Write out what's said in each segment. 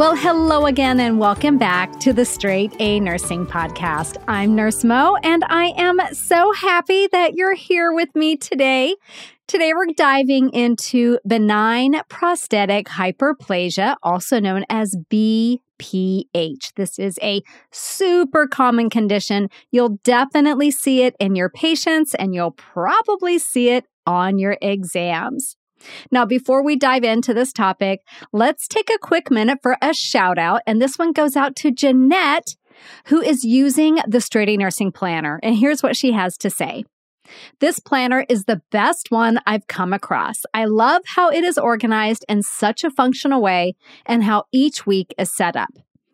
Well, hello again and welcome back to the Straight A Nursing Podcast. I'm Nurse Mo, and I am so happy that you're here with me today. Today, we're diving into benign prostatic hyperplasia, also known as BPH. This is a super common condition. You'll definitely see it in your patients, and you'll probably see it on your exams. Now, before we dive into this topic, let's take a quick minute for a shout out. And this one goes out to Jeanette, who is using the Straight A Nursing Planner. And here's what she has to say. This planner is the best one I've come across. I love how it is organized in such a functional way and how each week is set up.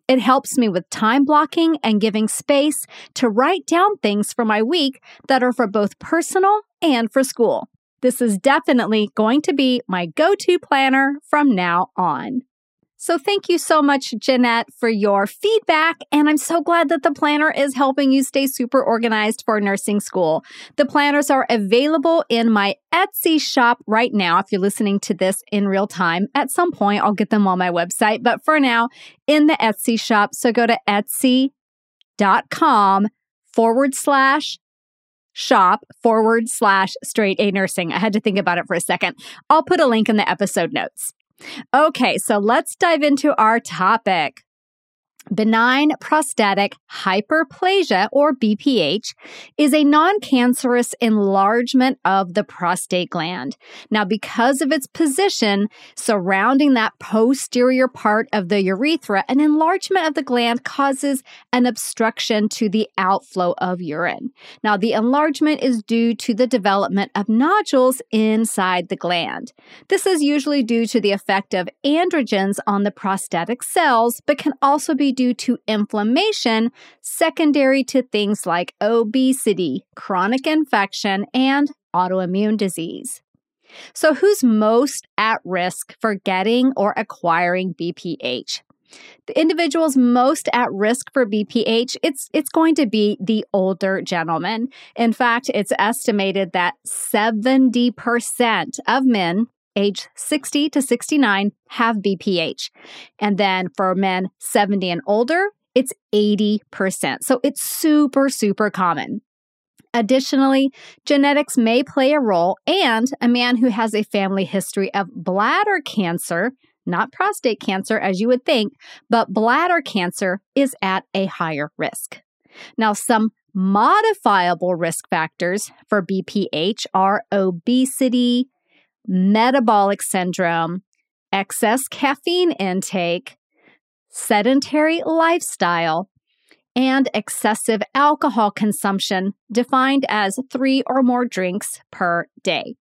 It helps me with time blocking and giving space to write down things for my week that are for both personal and for school. This is definitely going to be my go-to planner from now on. So thank you so much, Jeanette, for your feedback, and I'm so glad that the planner is helping you stay super organized for nursing school. The planners are available in my Etsy shop right now. If you're listening to this in real time, at some point I'll get them on my website, but for now, in the Etsy shop. So go to etsy.com/shop/Straight A Nursing. I had to think about it for a second. I'll put a link in the episode notes. Okay, so let's dive into our topic. Benign prostatic hyperplasia, or BPH, is a non-cancerous enlargement of the prostate gland. Now, because of its position surrounding that posterior part of the urethra, an enlargement of the gland causes an obstruction to the outflow of urine. Now, the enlargement is due to the development of nodules inside the gland. This is usually due to the effect of androgens on the prostatic cells, but can also be due to inflammation secondary to things like obesity, chronic infection, and autoimmune disease. So who's most at risk for getting or acquiring BPH? The individuals most at risk for BPH, it's going to be the older gentleman. In fact, it's estimated that 70% of men age 60 to 69 have BPH. And then for men 70 and older, it's 80%. So it's super, super common. Additionally, genetics may play a role, and a man who has a family history of bladder cancer, not prostate cancer as you would think, but bladder cancer, is at a higher risk. Now, some modifiable risk factors for BPH are obesity, metabolic syndrome, excess caffeine intake, sedentary lifestyle, and excessive alcohol consumption, defined as 3 or more drinks per day.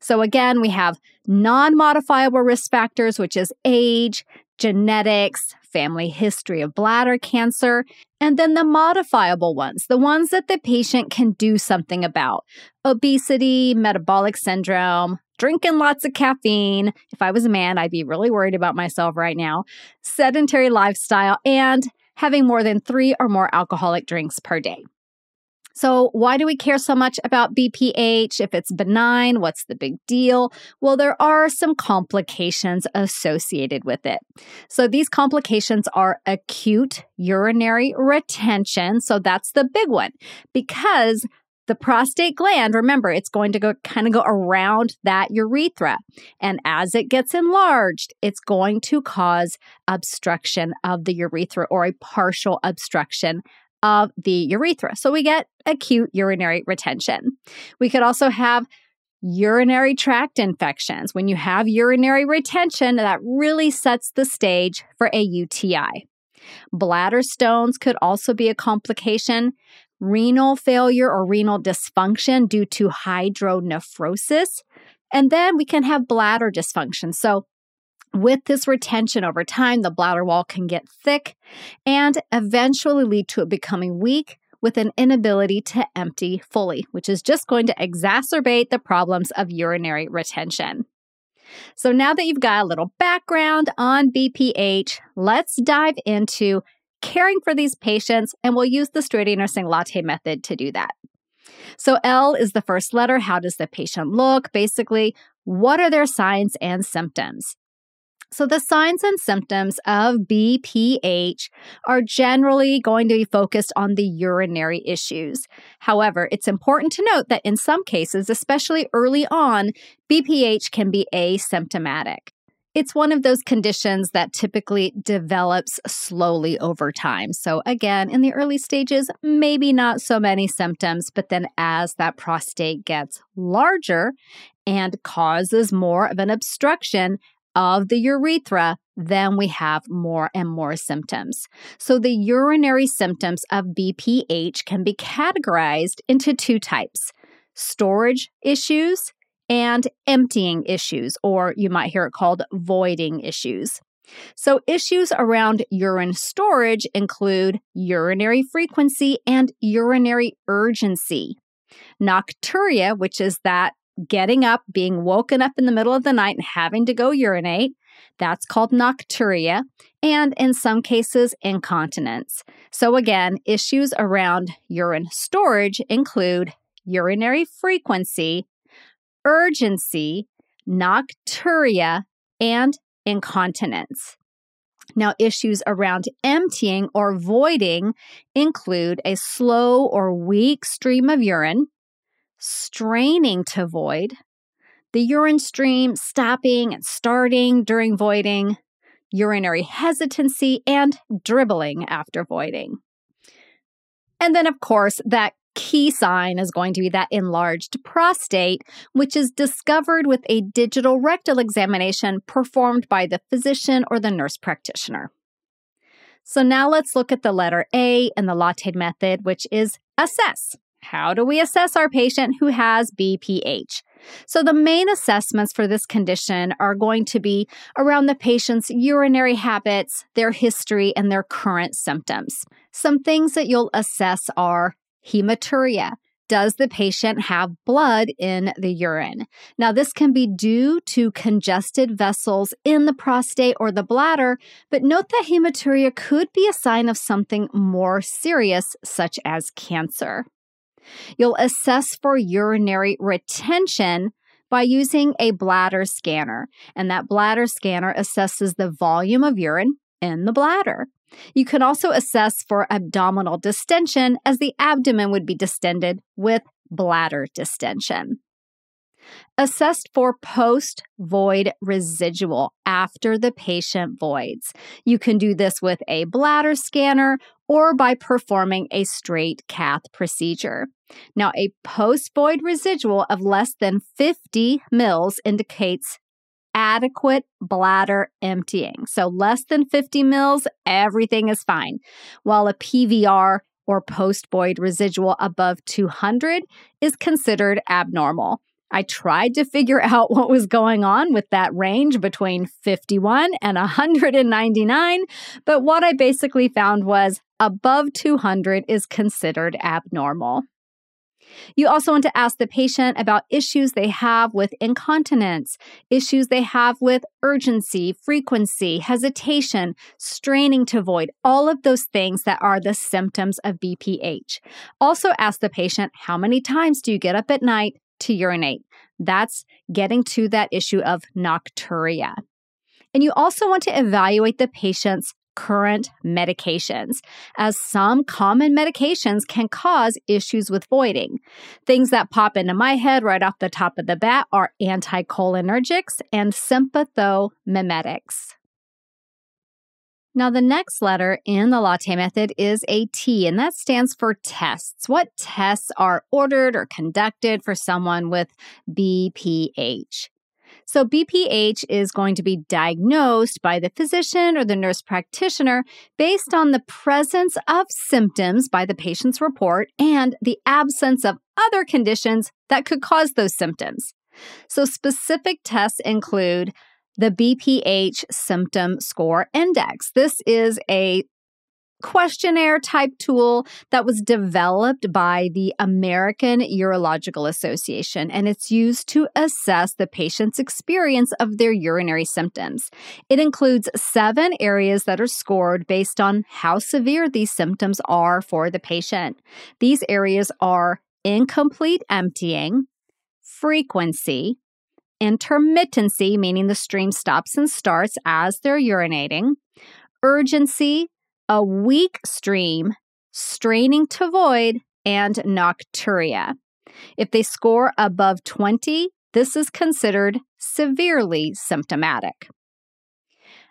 So again, we have non-modifiable risk factors, which is age, genetics, family history of bladder cancer, and then the modifiable ones, the ones that the patient can do something about: obesity, metabolic syndrome, drinking lots of caffeine. If I was a man, I'd be really worried about myself right now. Sedentary lifestyle, and having more than 3 or more alcoholic drinks per day. So why do we care so much about BPH? If it's benign, what's the big deal? Well, there are some complications associated with it. So these complications are acute urinary retention. So that's the big one, because the prostate gland, remember, it's going to go around that urethra. And as it gets enlarged, it's going to cause obstruction of the urethra, or a partial obstruction of the urethra. So we get acute urinary retention. We could also have urinary tract infections. When you have urinary retention, that really sets the stage for a UTI. Bladder stones could also be a complication. Renal failure or renal dysfunction due to hydronephrosis. And then we can have bladder dysfunction. So with this retention over time, the bladder wall can get thick and eventually lead to it becoming weak, with an inability to empty fully, which is just going to exacerbate the problems of urinary retention. So now that you've got a little background on BPH, let's dive into caring for these patients, and we'll use the Straight A Nursing Latte method to do that. So L is the first letter. How does the patient look? Basically, what are their signs and symptoms? So the signs and symptoms of BPH are generally going to be focused on the urinary issues. However, it's important to note that in some cases, especially early on, BPH can be asymptomatic. It's one of those conditions that typically develops slowly over time. So again, in the early stages, maybe not so many symptoms, but then as that prostate gets larger and causes more of an obstruction of the urethra, then we have more and more symptoms. So the urinary symptoms of BPH can be categorized into two types: storage issues and emptying issues, or you might hear it called voiding issues. So issues around urine storage include urinary frequency and urinary urgency. Nocturia, which is that getting up, being woken up in the middle of the night and having to go urinate, that's called nocturia, and in some cases, incontinence. So again, issues around urine storage include urinary frequency, urgency, nocturia, and incontinence. Now, issues around emptying or voiding include a slow or weak stream of urine, straining to void, the urine stream stopping and starting during voiding, urinary hesitancy, and dribbling after voiding. And then, of course, that key sign is going to be that enlarged prostate, which is discovered with a digital rectal examination performed by the physician or the nurse practitioner. So now let's look at the letter A in the LATAID method, which is assess. How do we assess our patient who has BPH? So the main assessments for this condition are going to be around the patient's urinary habits, their history, and their current symptoms. Some things that you'll assess are hematuria. Does the patient have blood in the urine? Now, this can be due to congested vessels in the prostate or the bladder, but note that hematuria could be a sign of something more serious, such as cancer. You'll assess for urinary retention by using a bladder scanner, and that bladder scanner assesses the volume of urine in the bladder. You can also assess for abdominal distension, as the abdomen would be distended with bladder distension. Assessed for post-void residual after the patient voids. You can do this with a bladder scanner or by performing a straight cath procedure. Now, a post-void residual of less than 50 mils indicates adequate bladder emptying. So less than 50 mils, everything is fine. While a PVR or post-void residual above 200 is considered abnormal. I tried to figure out what was going on with that range between 51 and 199, but what I basically found was above 200 is considered abnormal. You also want to ask the patient about issues they have with incontinence, issues they have with urgency, frequency, hesitation, straining to void, all of those things that are the symptoms of BPH. Also ask the patient, how many times do you get up at night to urinate? That's getting to that issue of nocturia. And you also want to evaluate the patient's current medications, as some common medications can cause issues with voiding. Things that pop into my head right off the top of the bat are anticholinergics and sympathomimetics. Now, the next letter in the LATAID method is a T, and that stands for tests. What tests are ordered or conducted for someone with BPH? So BPH is going to be diagnosed by the physician or the nurse practitioner based on the presence of symptoms by the patient's report and the absence of other conditions that could cause those symptoms. So specific tests include the BPH Symptom Score Index. This is a questionnaire type tool that was developed by the American Urological Association, and it's used to assess the patient's experience of their urinary symptoms. It includes 7 areas that are scored based on how severe these symptoms are for the patient. These areas are incomplete emptying, frequency, intermittency, meaning the stream stops and starts as they're urinating, urgency, a weak stream, straining to void, and nocturia. If they score above 20, this is considered severely symptomatic.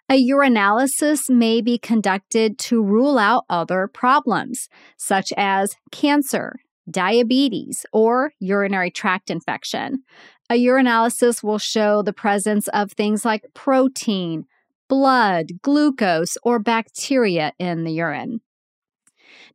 A urinalysis may be conducted to rule out other problems, such as cancer, diabetes, or urinary tract infection. A urinalysis will show the presence of things like protein, blood, glucose, or bacteria in the urine.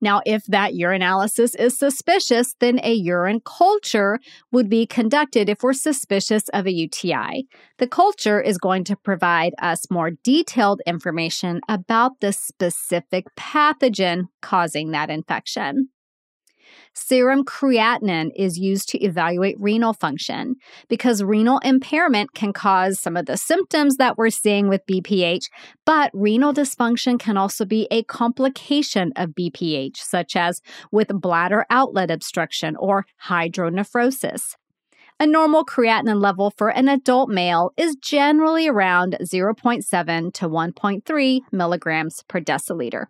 Now, if that urinalysis is suspicious, then a urine culture would be conducted if we're suspicious of a UTI. The culture is going to provide us more detailed information about the specific pathogen causing that infection. Serum creatinine is used to evaluate renal function because renal impairment can cause some of the symptoms that we're seeing with BPH, but renal dysfunction can also be a complication of BPH, such as with bladder outlet obstruction or hydronephrosis. A normal creatinine level for an adult male is generally around 0.7 to 1.3 milligrams per deciliter.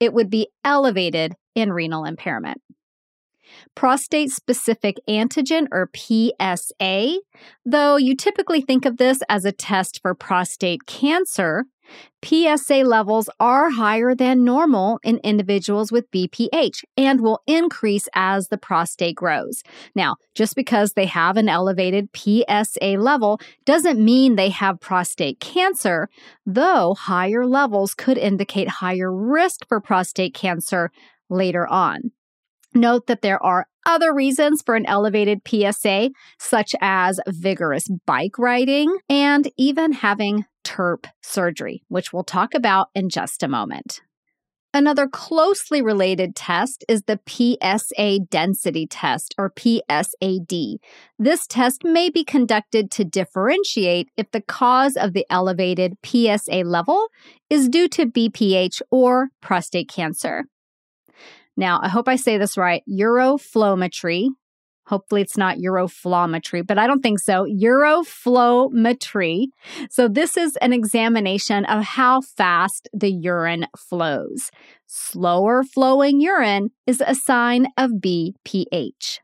It would be elevated in renal impairment. Prostate-specific antigen, or PSA, though you typically think of this as a test for prostate cancer, PSA levels are higher than normal in individuals with BPH and will increase as the prostate grows. Now, just because they have an elevated PSA level doesn't mean they have prostate cancer, though higher levels could indicate higher risk for prostate cancer later on. Note that there are other reasons for an elevated PSA, such as vigorous bike riding and even having TURP surgery, which we'll talk about in just a moment. Another closely related test is the PSA density test, or PSAD. This test may be conducted to differentiate if the cause of the elevated PSA level is due to BPH or prostate cancer. Now, I hope I say this right, uroflowmetry, hopefully it's not uroflowmetry, but I don't think so, uroflowmetry. So this is an examination of how fast the urine flows. Slower flowing urine is a sign of BPH.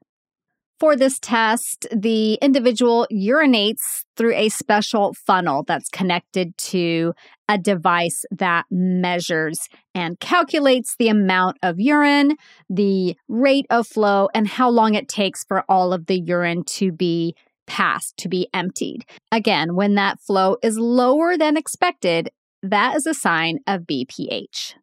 For this test, the individual urinates through a special funnel that's connected to a device that measures and calculates the amount of urine, the rate of flow, and how long it takes for all of the urine to be passed, to be emptied. Again, when that flow is lower than expected, that is a sign of BPH.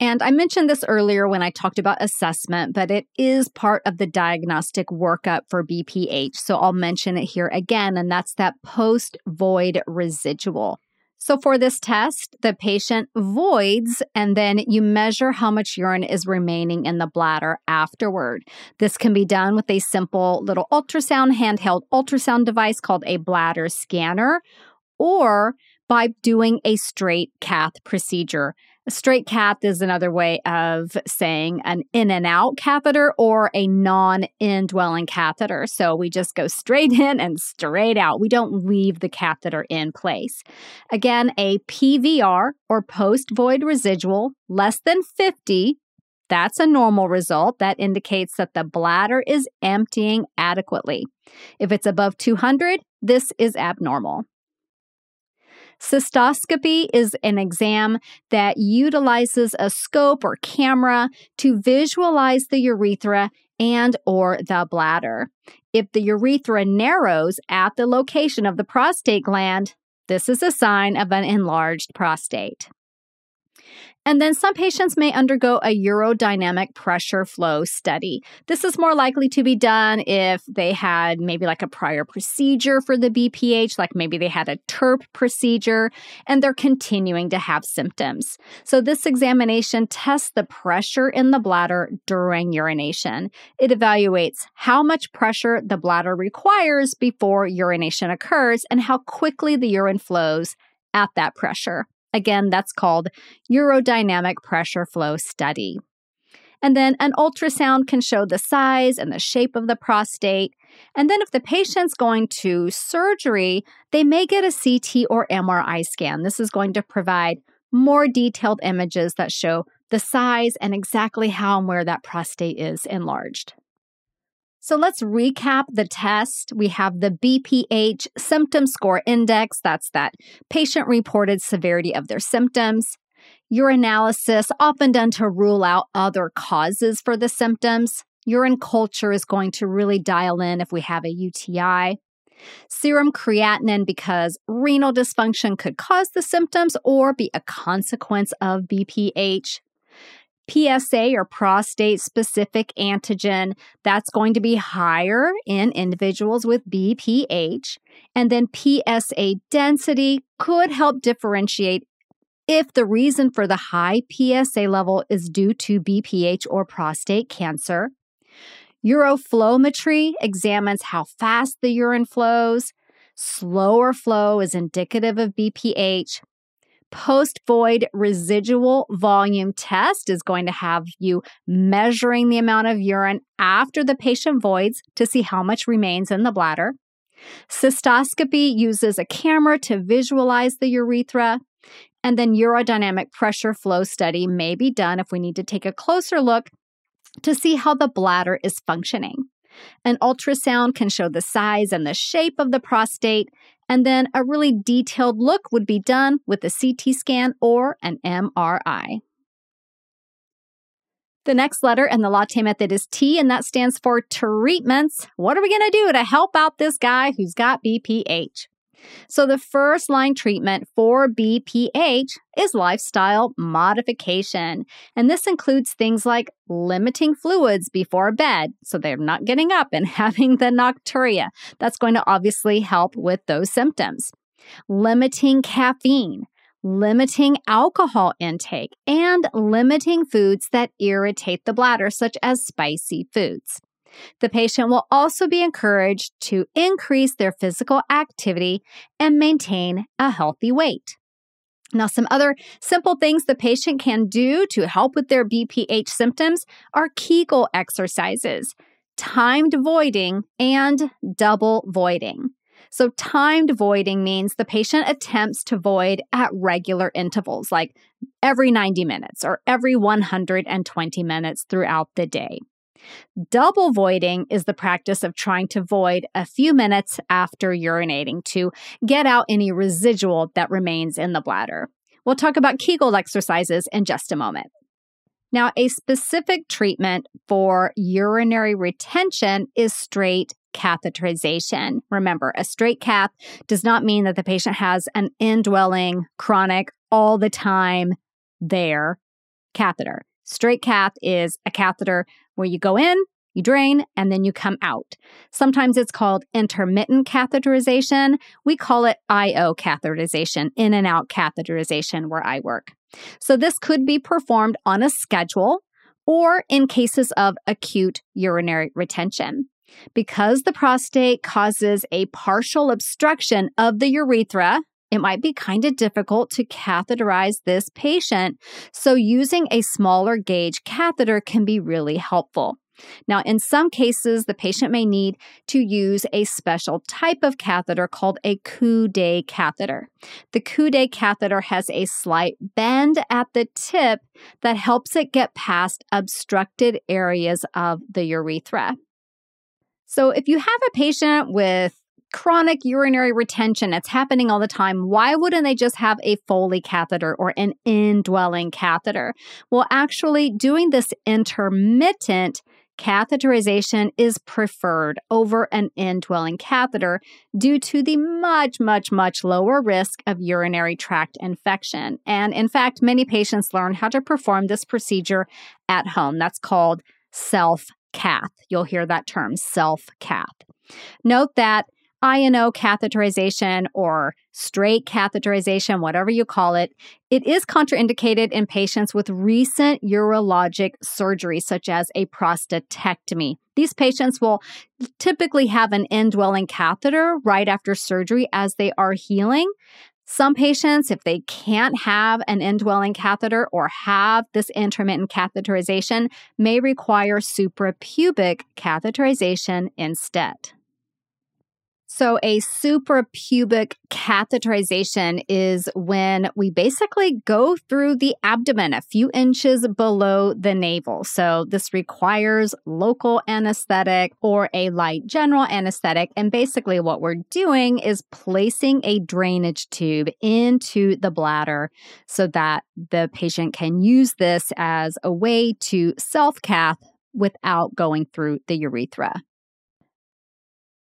And I mentioned this earlier when I talked about assessment, but it is part of the diagnostic workup for BPH, so I'll mention it here again, and that's that post-void residual. So for this test, the patient voids, and then you measure how much urine is remaining in the bladder afterward. This can be done with a simple little ultrasound, handheld ultrasound device called a bladder scanner, or by doing a straight cath procedure. A straight cath is another way of saying an in-and-out catheter or a non-indwelling catheter. So we just go straight in and straight out. We don't leave the catheter in place. Again, a PVR, or post-void residual, less than 50, that's a normal result. That indicates that the bladder is emptying adequately. If it's above 200, this is abnormal. Cystoscopy is an exam that utilizes a scope or camera to visualize the urethra and or the bladder. If the urethra narrows at the location of the prostate gland, this is a sign of an enlarged prostate. And then some patients may undergo a urodynamic pressure flow study. This is more likely to be done if they had maybe like a prior procedure for the BPH, like maybe they had a TURP procedure, and they're continuing to have symptoms. So this examination tests the pressure in the bladder during urination. It evaluates how much pressure the bladder requires before urination occurs and how quickly the urine flows at that pressure. Again, that's called urodynamic pressure flow study. And then an ultrasound can show the size and the shape of the prostate. And then if the patient's going to surgery, they may get a CT or MRI scan. This is going to provide more detailed images that show the size and exactly how and where that prostate is enlarged. So let's recap the test. We have the BPH symptom score index. That's that patient-reported severity of their symptoms. Urinalysis, often done to rule out other causes for the symptoms. Urine culture is going to really dial in if we have a UTI. Serum creatinine, because renal dysfunction could cause the symptoms or be a consequence of BPH. PSA, or prostate-specific antigen, that's going to be higher in individuals with BPH. And then PSA density could help differentiate if the reason for the high PSA level is due to BPH or prostate cancer. Uroflowmetry examines how fast the urine flows. Slower flow is indicative of BPH. Post-void residual volume test is going to have you measuring the amount of urine after the patient voids to see how much remains in the bladder. Cystoscopy uses a camera to visualize the urethra. And then urodynamic pressure flow study may be done if we need to take a closer look to see how the bladder is functioning. An ultrasound can show the size and the shape of the prostate, and then a really detailed look would be done with a CT scan or an MRI. The next letter in the latte method is T, and that stands for treatments. What are we going to do to help out this guy who's got BPH? So the first line treatment for BPH is lifestyle modification, and this includes things like limiting fluids before bed so they're not getting up and having the nocturia. That's going to obviously help with those symptoms. Limiting caffeine, limiting alcohol intake, and limiting foods that irritate the bladder, such as spicy foods. The patient will also be encouraged to increase their physical activity and maintain a healthy weight. Now, some other simple things the patient can do to help with their BPH symptoms are Kegel exercises, timed voiding, and double voiding. So timed voiding means the patient attempts to void at regular intervals, like every 90 minutes or every 120 minutes throughout the day. Double voiding is the practice of trying to void a few minutes after urinating to get out any residual that remains in the bladder. We'll talk about Kegel exercises in just a moment. Now, a specific treatment for urinary retention is straight catheterization. Remember, a straight cath does not mean that the patient has an indwelling, chronic, all the time there catheter. Straight cath is a catheter where you go in, you drain, and then you come out. Sometimes it's called intermittent catheterization. We call it IO catheterization, in and out catheterization, where I work. So this could be performed on a schedule or in cases of acute urinary retention. Because the prostate causes a partial obstruction of the urethra, it might be kind of difficult to catheterize this patient, so using a smaller gauge catheter can be really helpful. Now, in some cases, the patient may need to use a special type of catheter called a coude catheter. The coude catheter has a slight bend at the tip that helps it get past obstructed areas of the urethra. So if you have a patient with chronic urinary retention, it's happening all the time, why wouldn't they just have a Foley catheter or an indwelling catheter? Well, actually, doing this intermittent catheterization is preferred over an indwelling catheter due to the much, much, much lower risk of urinary tract infection. And in fact, many patients learn how to perform this procedure at home. That's called self-cath. You'll hear that term, self-cath. Note that INO catheterization or straight catheterization, whatever you call it, it is contraindicated in patients with recent urologic surgery, such as a prostatectomy. These patients will typically have an indwelling catheter right after surgery as they are healing. Some patients, if they can't have an indwelling catheter or have this intermittent catheterization, may require suprapubic catheterization instead. So a suprapubic catheterization is when we basically go through the abdomen a few inches below the navel. So this requires local anesthetic or a light general anesthetic. And basically what we're doing is placing a drainage tube into the bladder so that the patient can use this as a way to self-cath without going through the urethra.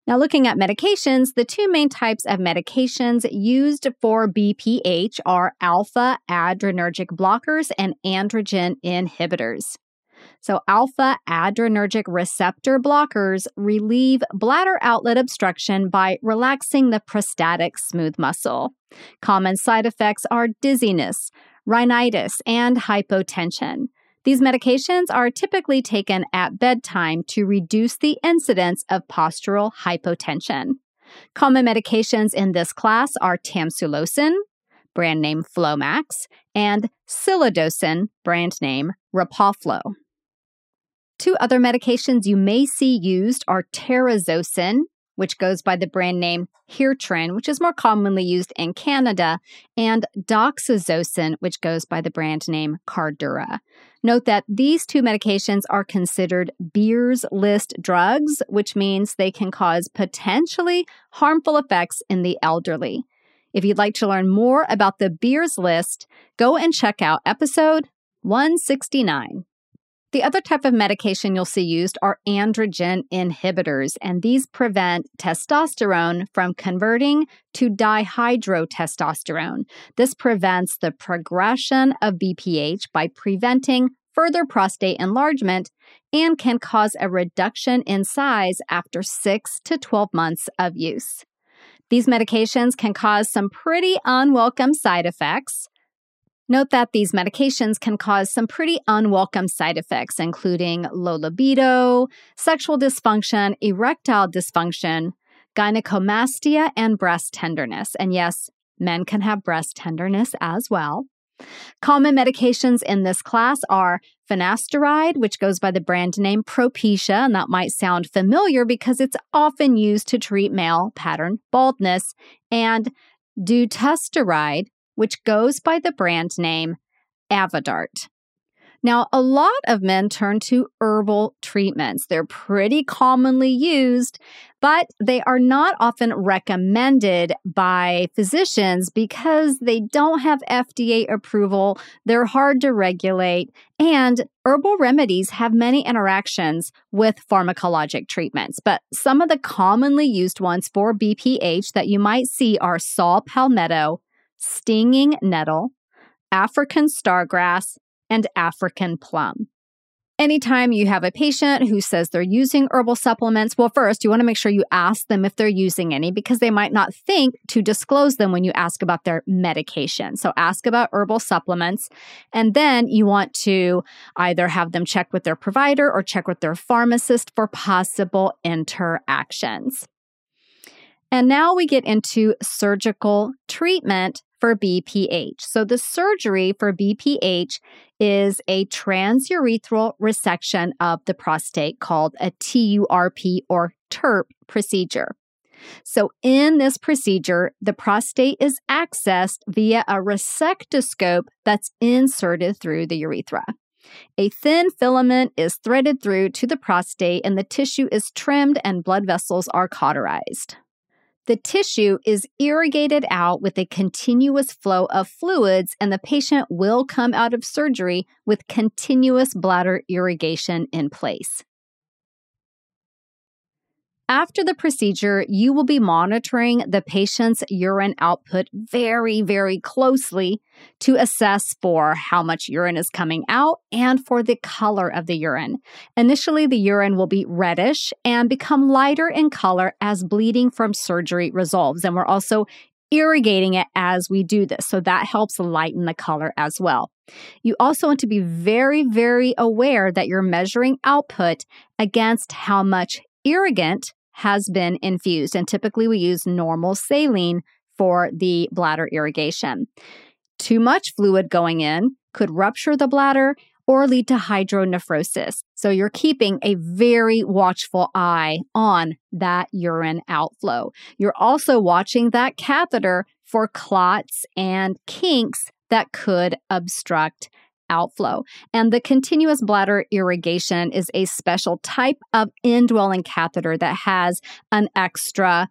Now, looking at medications, the two main types of medications used for BPH are alpha-adrenergic blockers and androgen inhibitors. So alpha-adrenergic receptor blockers relieve bladder outlet obstruction by relaxing the prostatic smooth muscle. Common side effects are dizziness, rhinitis, and hypotension. These medications are typically taken at bedtime to reduce the incidence of postural hypotension. Common medications in this class are Tamsulosin, brand name Flomax, and silodosin, brand name Rapaflo. Two other medications you may see used are Terazosin, which goes by the brand name Hytrin, which is more commonly used in Canada, and Doxazosin, which goes by the brand name Cardura. Note that these two medications are considered Beers list drugs, which means they can cause potentially harmful effects in the elderly. If you'd like to learn more about the Beers list, go and check out episode 169. The other type of medication you'll see used are androgen inhibitors, and these prevent testosterone from converting to dihydrotestosterone. This prevents the progression of BPH by preventing further prostate enlargement and can cause a reduction in size after 6 to 12 months of use. These medications can cause some pretty unwelcome side effects. Note that these medications can cause some pretty unwelcome side effects, including low libido, sexual dysfunction, erectile dysfunction, gynecomastia, and breast tenderness. And yes, men can have breast tenderness as well. Common medications in this class are finasteride, which goes by the brand name Propecia, and that might sound familiar because it's often used to treat male pattern baldness, and dutasteride, which goes by the brand name Avodart. Now, a lot of men turn to herbal treatments. They're pretty commonly used, but they are not often recommended by physicians because they don't have FDA approval, they're hard to regulate, and herbal remedies have many interactions with pharmacologic treatments. But some of the commonly used ones for BPH that you might see are saw palmetto, stinging nettle, African stargrass, and African plum. Anytime you have a patient who says they're using herbal supplements, well, first, you want to make sure you ask them if they're using any because they might not think to disclose them when you ask about their medication. So ask about herbal supplements, and then you want to either have them check with their provider or check with their pharmacist for possible interactions. And now we get into surgical treatment for BPH. So the surgery for BPH is a transurethral resection of the prostate called a TURP or TURP procedure. So in this procedure, the prostate is accessed via a resectoscope that's inserted through the urethra. A thin filament is threaded through to the prostate and the tissue is trimmed and blood vessels are cauterized. The tissue is irrigated out with a continuous flow of fluids, and the patient will come out of surgery with continuous bladder irrigation in place. After the procedure, you will be monitoring the patient's urine output very, very closely to assess for how much urine is coming out and for the color of the urine. Initially, the urine will be reddish and become lighter in color as bleeding from surgery resolves. And we're also irrigating it as we do this, so that helps lighten the color as well. You also want to be very, very aware that you're measuring output against how much irrigant has been infused, and typically we use normal saline for the bladder irrigation. Too much fluid going in could rupture the bladder or lead to hydronephrosis. So you're keeping a very watchful eye on that urine outflow. You're also watching that catheter for clots and kinks that could obstruct outflow. And the continuous bladder irrigation is a special type of indwelling catheter that has an extra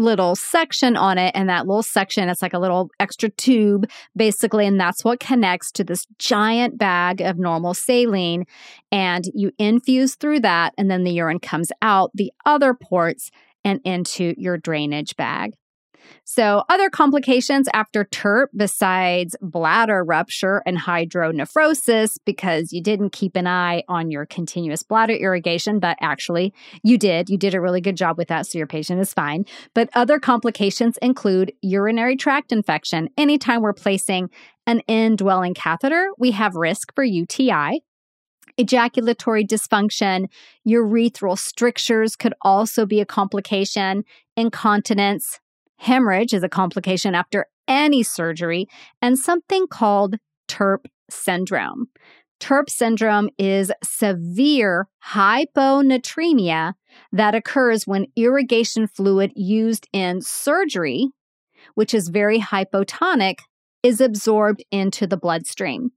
little section on it, and that little section, it's like a little extra tube, basically, and that's what connects to this giant bag of normal saline, and you infuse through that, and then the urine comes out the other ports and into your drainage bag. So other complications after TURP besides bladder rupture and hydronephrosis, because you didn't keep an eye on your continuous bladder irrigation, but actually you did. You did a really good job with that, so your patient is fine. But other complications include urinary tract infection. Anytime we're placing an indwelling catheter, we have risk for UTI. Ejaculatory dysfunction, urethral strictures could also be a complication, incontinence. Hemorrhage is a complication after any surgery, and something called TURP syndrome. TURP syndrome is severe hyponatremia that occurs when irrigation fluid used in surgery, which is very hypotonic, is absorbed into the bloodstream.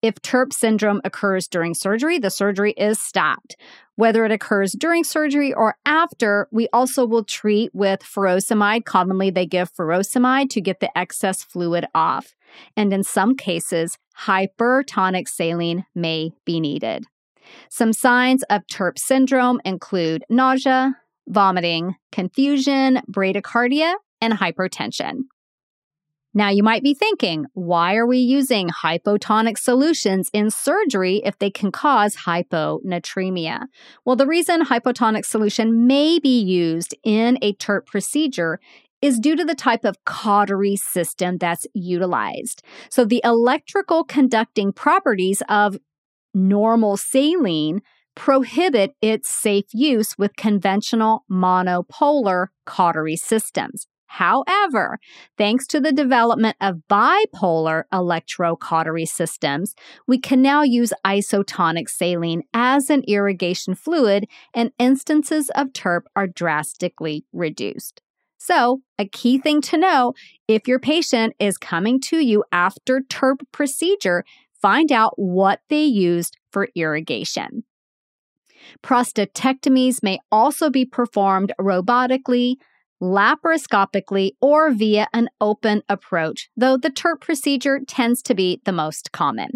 If TURP syndrome occurs during surgery, the surgery is stopped. Whether it occurs during surgery or after, we also will treat with furosemide. Commonly, they give furosemide to get the excess fluid off. And in some cases, hypertonic saline may be needed. Some signs of TURP syndrome include nausea, vomiting, confusion, bradycardia, and hypertension. Now, you might be thinking, why are we using hypotonic solutions in surgery if they can cause hyponatremia? Well, the reason hypotonic solution may be used in a TURP procedure is due to the type of cautery system that's utilized. So the electrical conducting properties of normal saline prohibit its safe use with conventional monopolar cautery systems. However, thanks to the development of bipolar electrocautery systems, we can now use isotonic saline as an irrigation fluid, and instances of TURP are drastically reduced. So, a key thing to know, if your patient is coming to you after TURP procedure, find out what they used for irrigation. Prostatectomies may also be performed robotically, laparoscopically, or via an open approach, though the TURP procedure tends to be the most common.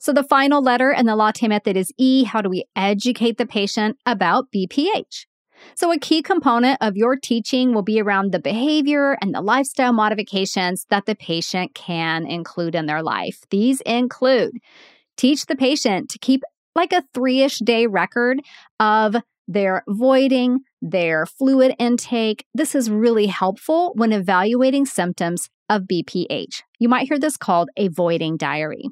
So the final letter in the LATTE method is E. How do we educate the patient about BPH? So a key component of your teaching will be around the behavior and the lifestyle modifications that the patient can include in their life. These include: teach the patient to keep like a 3-ish day record of their voiding, their fluid intake. This is really helpful when evaluating symptoms of BPH. You might hear this called a voiding diary.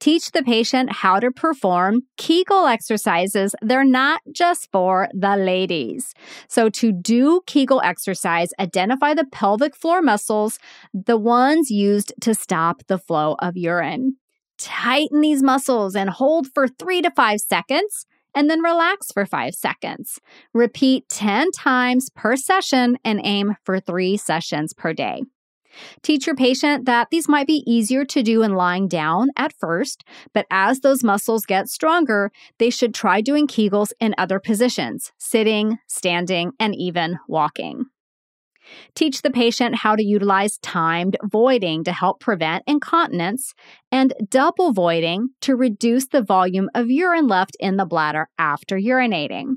Teach the patient how to perform Kegel exercises. They're not just for the ladies. So to do Kegel exercise, identify the pelvic floor muscles, the ones used to stop the flow of urine. Tighten these muscles and hold for 3 to 5 seconds. And then relax for 5 seconds. Repeat 10 times per session and aim for 3 sessions per day. Teach your patient that these might be easier to do in lying down at first, but as those muscles get stronger, they should try doing Kegels in other positions, sitting, standing, and even walking. Teach the patient how to utilize timed voiding to help prevent incontinence and double voiding to reduce the volume of urine left in the bladder after urinating.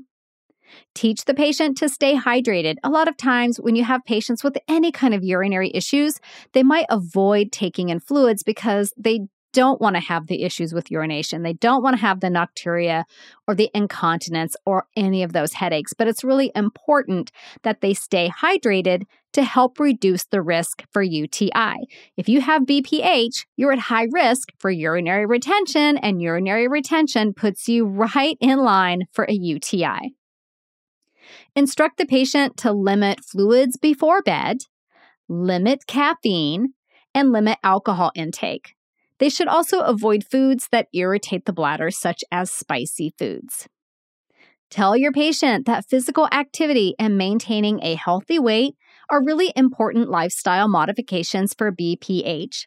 Teach the patient to stay hydrated. A lot of times when you have patients with any kind of urinary issues, they might avoid taking in fluids because they don't want to have the issues with urination. They don't want to have the nocturia or the incontinence or any of those headaches. But it's really important that they stay hydrated to help reduce the risk for UTI. If you have BPH, you're at high risk for urinary retention, and urinary retention puts you right in line for a UTI. Instruct the patient to limit fluids before bed, limit caffeine, and limit alcohol intake. They should also avoid foods that irritate the bladder, such as spicy foods. Tell your patient that physical activity and maintaining a healthy weight are really important lifestyle modifications for BPH.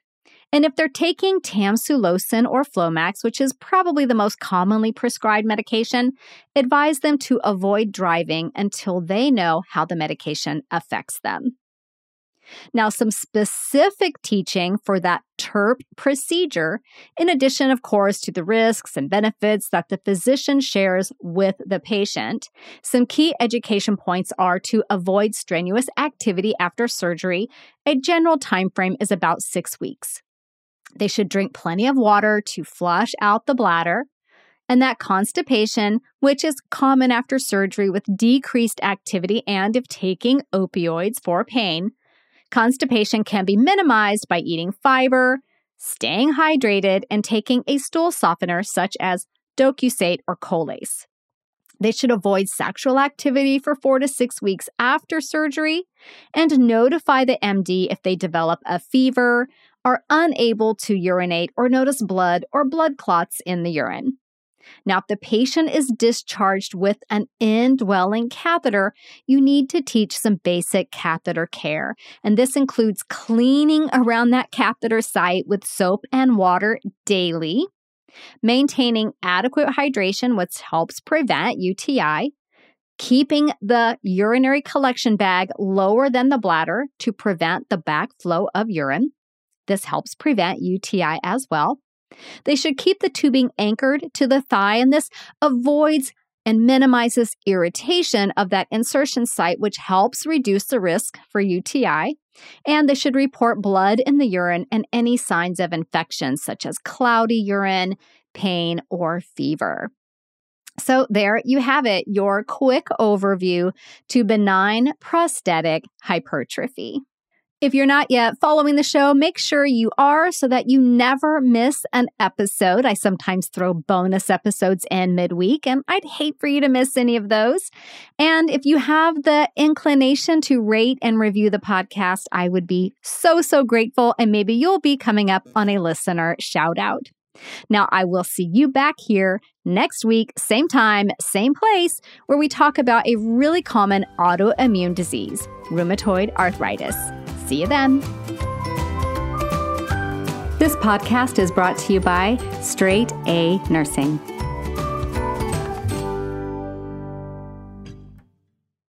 And if they're taking Tamsulosin or Flomax, which is probably the most commonly prescribed medication, advise them to avoid driving until they know how the medication affects them. Now, some specific teaching for that TURP procedure, in addition, of course, to the risks and benefits that the physician shares with the patient. Some key education points are to avoid strenuous activity after surgery. A general time frame is about 6 weeks. They should drink plenty of water to flush out the bladder, and that constipation, which is common after surgery with decreased activity and if taking opioids for pain. Constipation can be minimized by eating fiber, staying hydrated, and taking a stool softener such as Docusate or Colace. They should avoid sexual activity for 4 to 6 weeks after surgery and notify the MD if they develop a fever, are unable to urinate, or notice blood or blood clots in the urine. Now, if the patient is discharged with an indwelling catheter, you need to teach some basic catheter care. And this includes cleaning around that catheter site with soap and water daily, maintaining adequate hydration, which helps prevent UTI, keeping the urinary collection bag lower than the bladder to prevent the backflow of urine. This helps prevent UTI as well. They should keep the tubing anchored to the thigh, and this avoids and minimizes irritation of that insertion site, which helps reduce the risk for UTI. And they should report blood in the urine and any signs of infection, such as cloudy urine, pain, or fever. So there you have it, your quick overview to benign prostatic hypertrophy. If you're not yet following the show, make sure you are so that you never miss an episode. I sometimes throw bonus episodes in midweek, and I'd hate for you to miss any of those. And if you have the inclination to rate and review the podcast, I would be so, so grateful. And maybe you'll be coming up on a listener shout out. Now, I will see you back here next week, same time, same place, where we talk about a really common autoimmune disease, rheumatoid arthritis. See you then. This podcast is brought to you by Straight A Nursing.